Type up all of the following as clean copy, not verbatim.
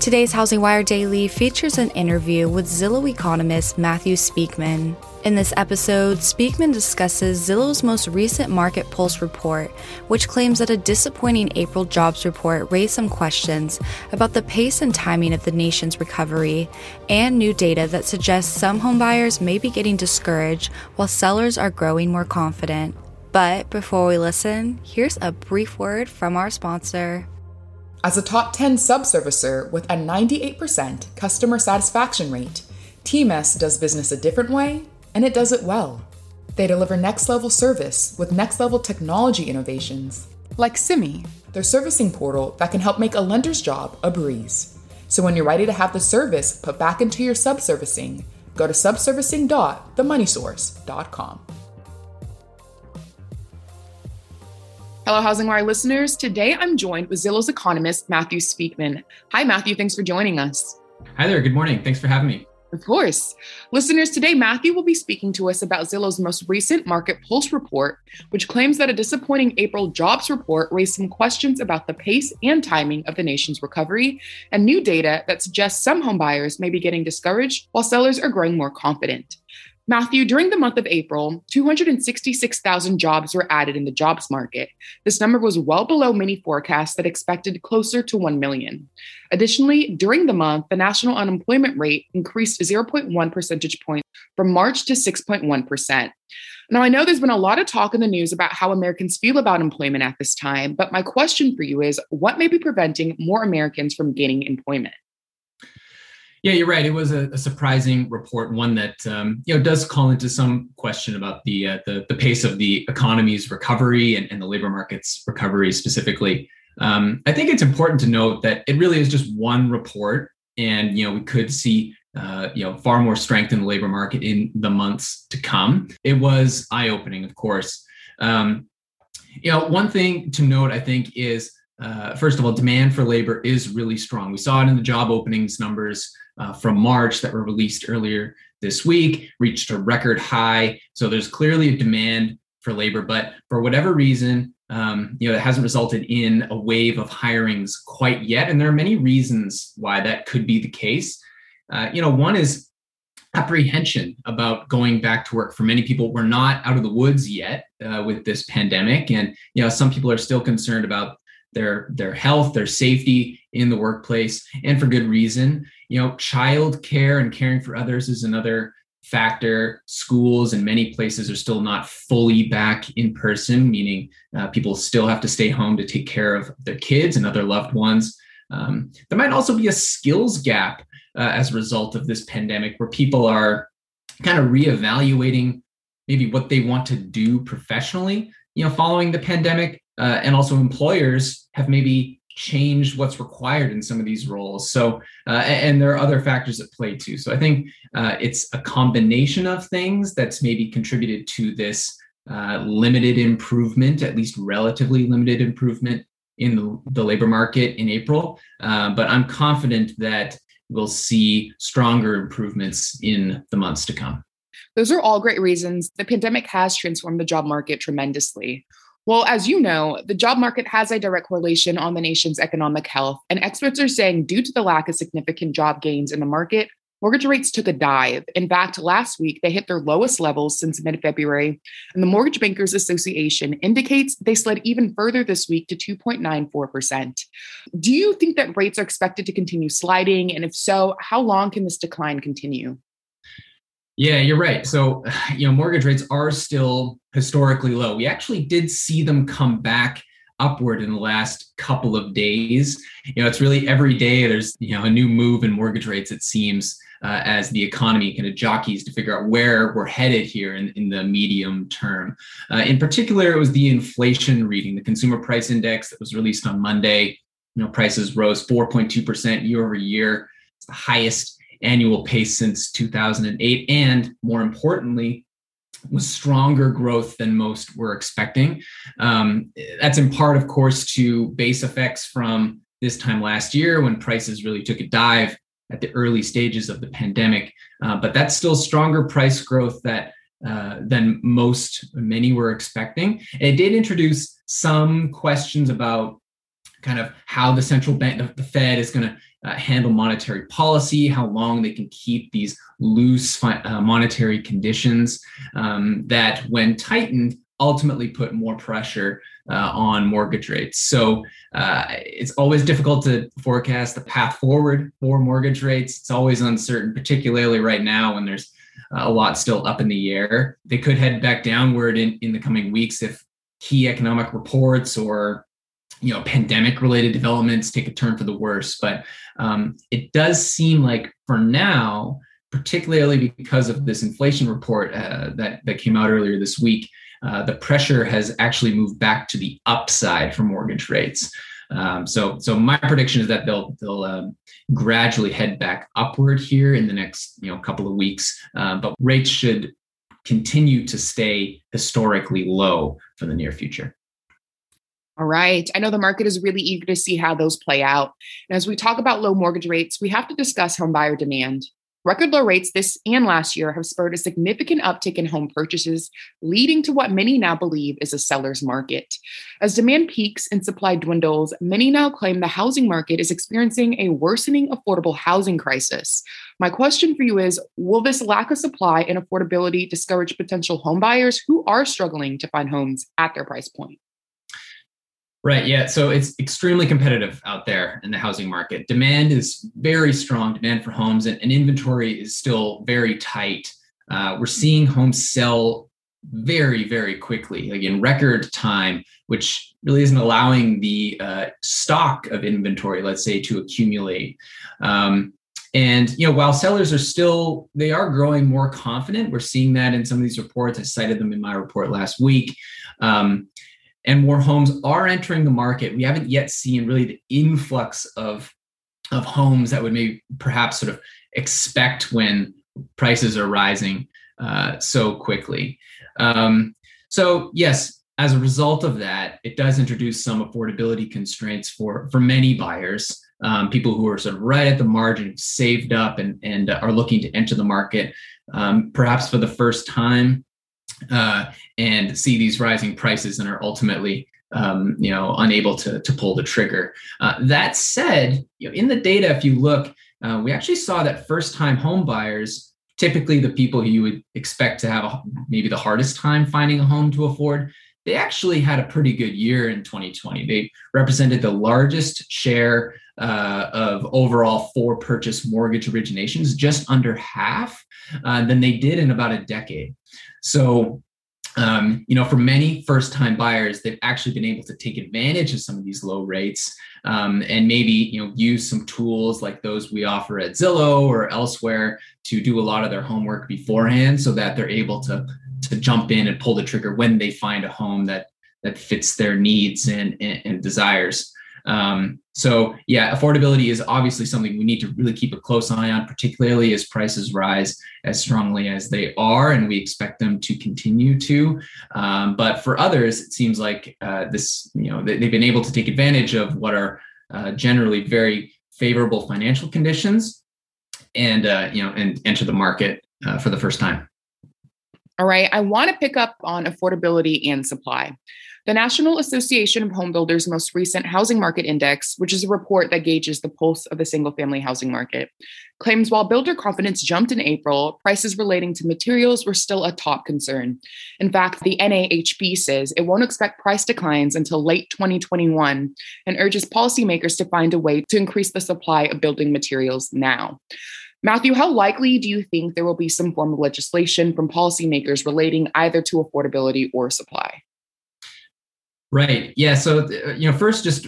Today's Housing Wire Daily features an interview with Zillow economist Matthew Speakman. In this episode, Speakman discusses Zillow's most recent Market Pulse report, which claims that a disappointing April jobs report raised some questions about the pace and timing of the nation's recovery, and new data that suggests some homebuyers may be getting discouraged while sellers are growing more confident. But before we listen, here's a brief word from our sponsor. As a top 10 subservicer with a 98% customer satisfaction rate, TMS does business a different way, and it does it well. They deliver next-level service with next-level technology innovations, like SIMI, their servicing portal that can help make a lender's job a breeze. So when you're ready to have the service put back into your subservicing, go to subservicing.themoneysource.com. Hello, HousingWire listeners. Today, I'm joined with Zillow's economist, Matthew Speakman. Hi, Matthew. Thanks for joining us. Hi there. Good morning. Thanks for having me. Of course. Listeners, today, Matthew will be speaking to us about Zillow's most recent Market Pulse report, which claims that a disappointing April jobs report raised some questions about the pace and timing of the nation's recovery, and new data that suggests some homebuyers may be getting discouraged while sellers are growing more confident. Matthew, during the month of April, 266,000 jobs were added in the jobs market. This number was well below many forecasts that expected closer to 1 million. Additionally, during the month, the national unemployment rate increased 0.1 percentage points from March to 6.1%. Now, I know there's been a lot of talk in the news about how Americans feel about employment at this time, but my question for you is, what may be preventing more Americans from gaining employment? Yeah, you're right. It was a surprising report, one that does call into some question about the pace of the economy's recovery and the labor market's recovery specifically. I think it's important to note that it really is just one report, and we could see far more strength in the labor market in the months to come. It was eye-opening, of course. One thing to note, I think, is first of all, demand for labor is really strong. We saw it in the job openings numbers from March that were released earlier this week, reached a record high. So there's clearly a demand for labor, but for whatever reason, it hasn't resulted in a wave of hirings quite yet. And there are many reasons why that could be the case. One is apprehension about going back to work. For many people, we're not out of the woods yet with this pandemic. And, some people are still concerned about their health, their safety in the workplace, and for good reason. Child care and caring for others is another factor. Schools in many places are still not fully back in person, meaning people still have to stay home to take care of their kids and other loved ones. There might also be a skills gap as a result of this pandemic, where people are kind of reevaluating maybe what they want to do professionally, following the pandemic. And also employers have maybe changed what's required in some of these roles. So, and there are other factors at play too. So I think it's a combination of things that's maybe contributed to this limited improvement, at least relatively limited improvement in the labor market in April. But I'm confident that we'll see stronger improvements in the months to come. Those are all great reasons. The pandemic has transformed the job market tremendously. Well, as you know, the job market has a direct correlation on the nation's economic health, and experts are saying due to the lack of significant job gains in the market, mortgage rates took a dive. In fact, last week, they hit their lowest levels since mid-February, and the Mortgage Bankers Association indicates they slid even further this week to 2.94%. Do you think that rates are expected to continue sliding? And if so, how long can this decline continue? Yeah, you're right. So, mortgage rates are still historically low. We actually did see them come back upward in the last couple of days. It's really every day there's, a new move in mortgage rates, it seems, as the economy kind of jockeys to figure out where we're headed here in the medium term. In particular, it was the inflation reading, the consumer price index that was released on Monday. Prices rose 4.2% year over year. highest annual pace since 2008, and more importantly, was stronger growth than most were expecting. That's in part, of course, to base effects from this time last year when prices really took a dive at the early stages of the pandemic. But that's still stronger price growth that than many were expecting. And it did introduce some questions about kind of how the central bank, the Fed, is going to handle monetary policy, how long they can keep these loose monetary conditions that, when tightened, ultimately put more pressure on mortgage rates. So it's always difficult to forecast the path forward for mortgage rates. It's always uncertain, particularly right now when there's a lot still up in the air. They could head back downward in the coming weeks if key economic reports or pandemic-related developments take a turn for the worse. But it does seem like for now, particularly because of this inflation report that came out earlier this week, the pressure has actually moved back to the upside for mortgage rates. So my prediction is that they'll gradually head back upward here in the next couple of weeks. But rates should continue to stay historically low for the near future. All right. I know the market is really eager to see how those play out. And as we talk about low mortgage rates, we have to discuss home buyer demand. Record low rates this and last year have spurred a significant uptick in home purchases, leading to what many now believe is a seller's market. As demand peaks and supply dwindles, many now claim the housing market is experiencing a worsening affordable housing crisis. My question for you is, will this lack of supply and affordability discourage potential home buyers who are struggling to find homes at their price point? Right. Yeah. So it's extremely competitive out there in the housing market. Demand is very strong, demand for homes, and inventory is still very tight. We're seeing homes sell very, very quickly, like in record time, which really isn't allowing the stock of inventory, let's say, to accumulate. And while sellers are still, they are growing more confident. We're seeing that in some of these reports. I cited them in my report last week. And more homes are entering the market. We haven't yet seen really the influx of homes that would maybe perhaps sort of expect when prices are rising so quickly. So yes, as a result of that, it does introduce some affordability constraints for many buyers, people who are sort of right at the margin, saved up and are looking to enter the market, perhaps for the first time. And see these rising prices and are ultimately, unable to pull the trigger. That said, in the data, if you look, we actually saw that first-time home buyers, typically the people who you would expect to have maybe the hardest time finding a home to afford, they actually had a pretty good year in 2020. They represented the largest share of overall for-purchase mortgage originations, just under half than they did in about a decade. So, for many first-time buyers, they've actually been able to take advantage of some of these low rates and maybe, use some tools like those we offer at Zillow or elsewhere to do a lot of their homework beforehand so that they're able to jump in and pull the trigger when they find a home that fits their needs and desires. So affordability is obviously something we need to really keep a close eye on, particularly as prices rise as strongly as they are, and we expect them to continue to. But for others, it seems like they've been able to take advantage of what are generally very favorable financial conditions and enter the market for the first time. All right. I want to pick up on affordability and supply. The National Association of Home Builders' most recent Housing Market Index, which is a report that gauges the pulse of the single-family housing market, claims while builder confidence jumped in April, prices relating to materials were still a top concern. In fact, the NAHB says it won't expect price declines until late 2021 and urges policymakers to find a way to increase the supply of building materials now. Matthew, how likely do you think there will be some form of legislation from policymakers relating either to affordability or supply? Right. Yeah. So, first, just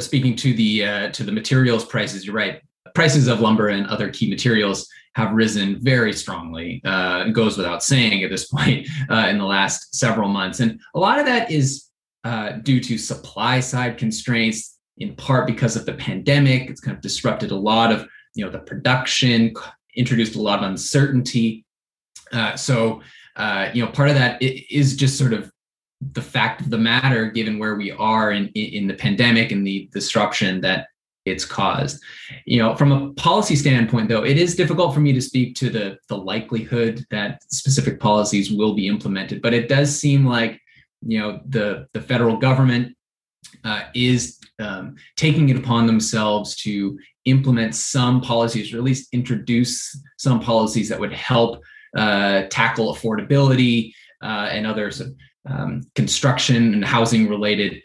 speaking to the materials prices, you're right. Prices of lumber and other key materials have risen very strongly. It goes without saying at this point in the last several months. And a lot of that is due to supply side constraints, in part because of the pandemic. It's kind of disrupted a lot of the production, introduced a lot of uncertainty. So part of that is just sort of the fact of the matter, given where we are in the pandemic and the disruption that it's caused. From a policy standpoint, though, it is difficult for me to speak to the likelihood that specific policies will be implemented. But it does seem like, the federal government is taking it upon themselves to implement some policies, or at least introduce some policies that would help tackle affordability and other sort of construction and housing related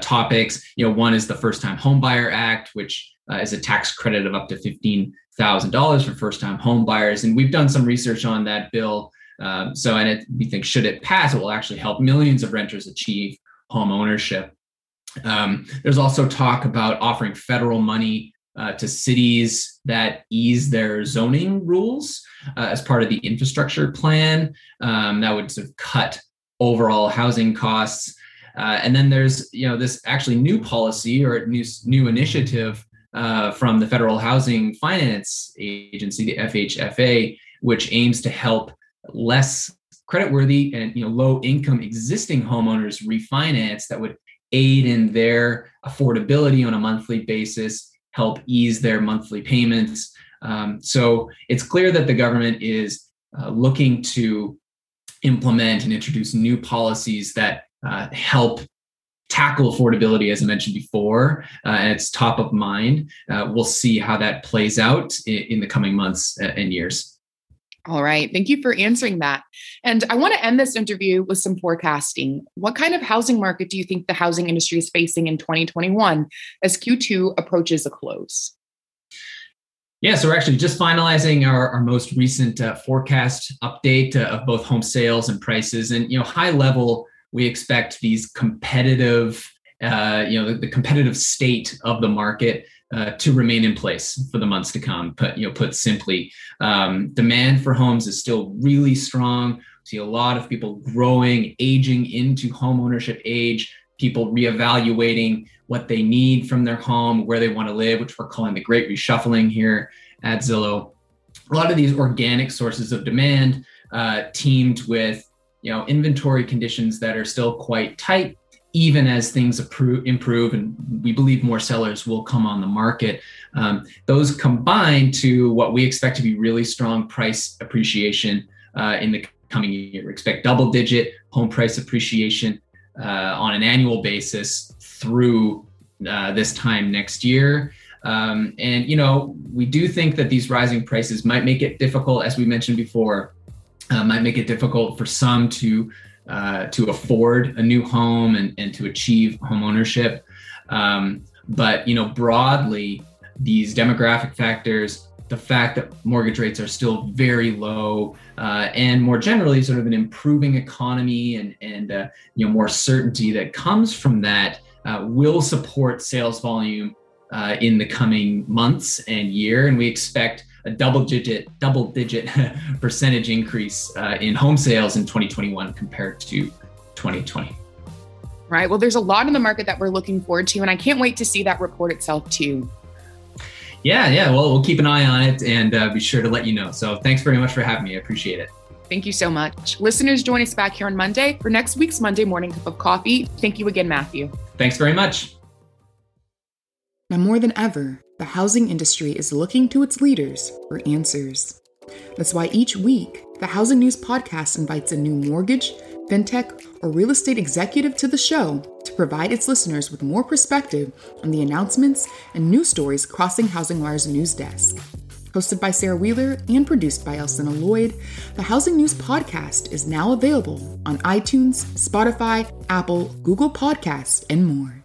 topics. One is the First-Time Homebuyer Act, which is a tax credit of up to $15,000 for first-time home buyers. And we've done some research on that bill. We think should it pass, it will actually help millions of renters achieve home ownership. There's also talk about offering federal money to cities that ease their zoning rules as part of the infrastructure plan. That would sort of cut overall housing costs. And then there's this actually new policy or new initiative from the Federal Housing Finance Agency, the FHFA, which aims to help less creditworthy and low-income existing homeowners refinance. That would aid in their affordability on a monthly basis, help ease their monthly payments. So it's clear that the government is looking to implement and introduce new policies that help tackle affordability, as I mentioned before, and it's top of mind. We'll see how that plays out in the coming months and years. All right. Thank you for answering that. And I want to end this interview with some forecasting. What kind of housing market do you think the housing industry is facing in 2021 as Q2 approaches a close? Yeah, so we're actually just finalizing our most recent forecast update of both home sales and prices. And, high level, we expect these competitive, the competitive state of the market to remain in place for the months to come. Put simply, demand for homes is still really strong. We see a lot of people growing, aging into home ownership age, people reevaluating what they need from their home, where they want to live, which we're calling the great reshuffling here at Zillow. A lot of these organic sources of demand teamed with, inventory conditions that are still quite tight, even as things improve, and we believe more sellers will come on the market. Those combine to what we expect to be really strong price appreciation in the coming year. We expect double-digit home price appreciation on an annual basis through this time next year. We do think that these rising prices might make it difficult, as we mentioned before, for some to afford a new home and to achieve home ownership. Broadly, these demographic factors, the fact that mortgage rates are still very low, and more generally sort of an improving economy and more certainty that comes from that will support sales volume in the coming months and year. And we expect a double-digit percentage increase in home sales in 2021 compared to 2020. Right. Well, there's a lot in the market that we're looking forward to, and I can't wait to see that report itself too. Yeah. Well, we'll keep an eye on it and be sure to let you know. So thanks very much for having me. I appreciate it. Thank you so much. Listeners, join us back here on Monday for next week's Monday Morning Cup of Coffee. Thank you again, Matthew. Thanks very much. Now more than ever, the housing industry is looking to its leaders for answers. That's why each week, the Housing News Podcast invites a new mortgage, fintech, or real estate executive to the show to provide its listeners with more perspective on the announcements and news stories crossing HousingWire's news desk. Hosted by Sarah Wheeler and produced by Alcynna Lloyd, the Housing News Podcast is now available on iTunes, Spotify, Apple, Google Podcasts, and more.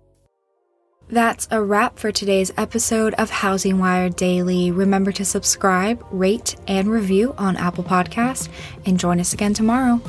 That's a wrap for today's episode of Housing Wire Daily. Remember to subscribe, rate, and review on Apple Podcasts, and join us again tomorrow.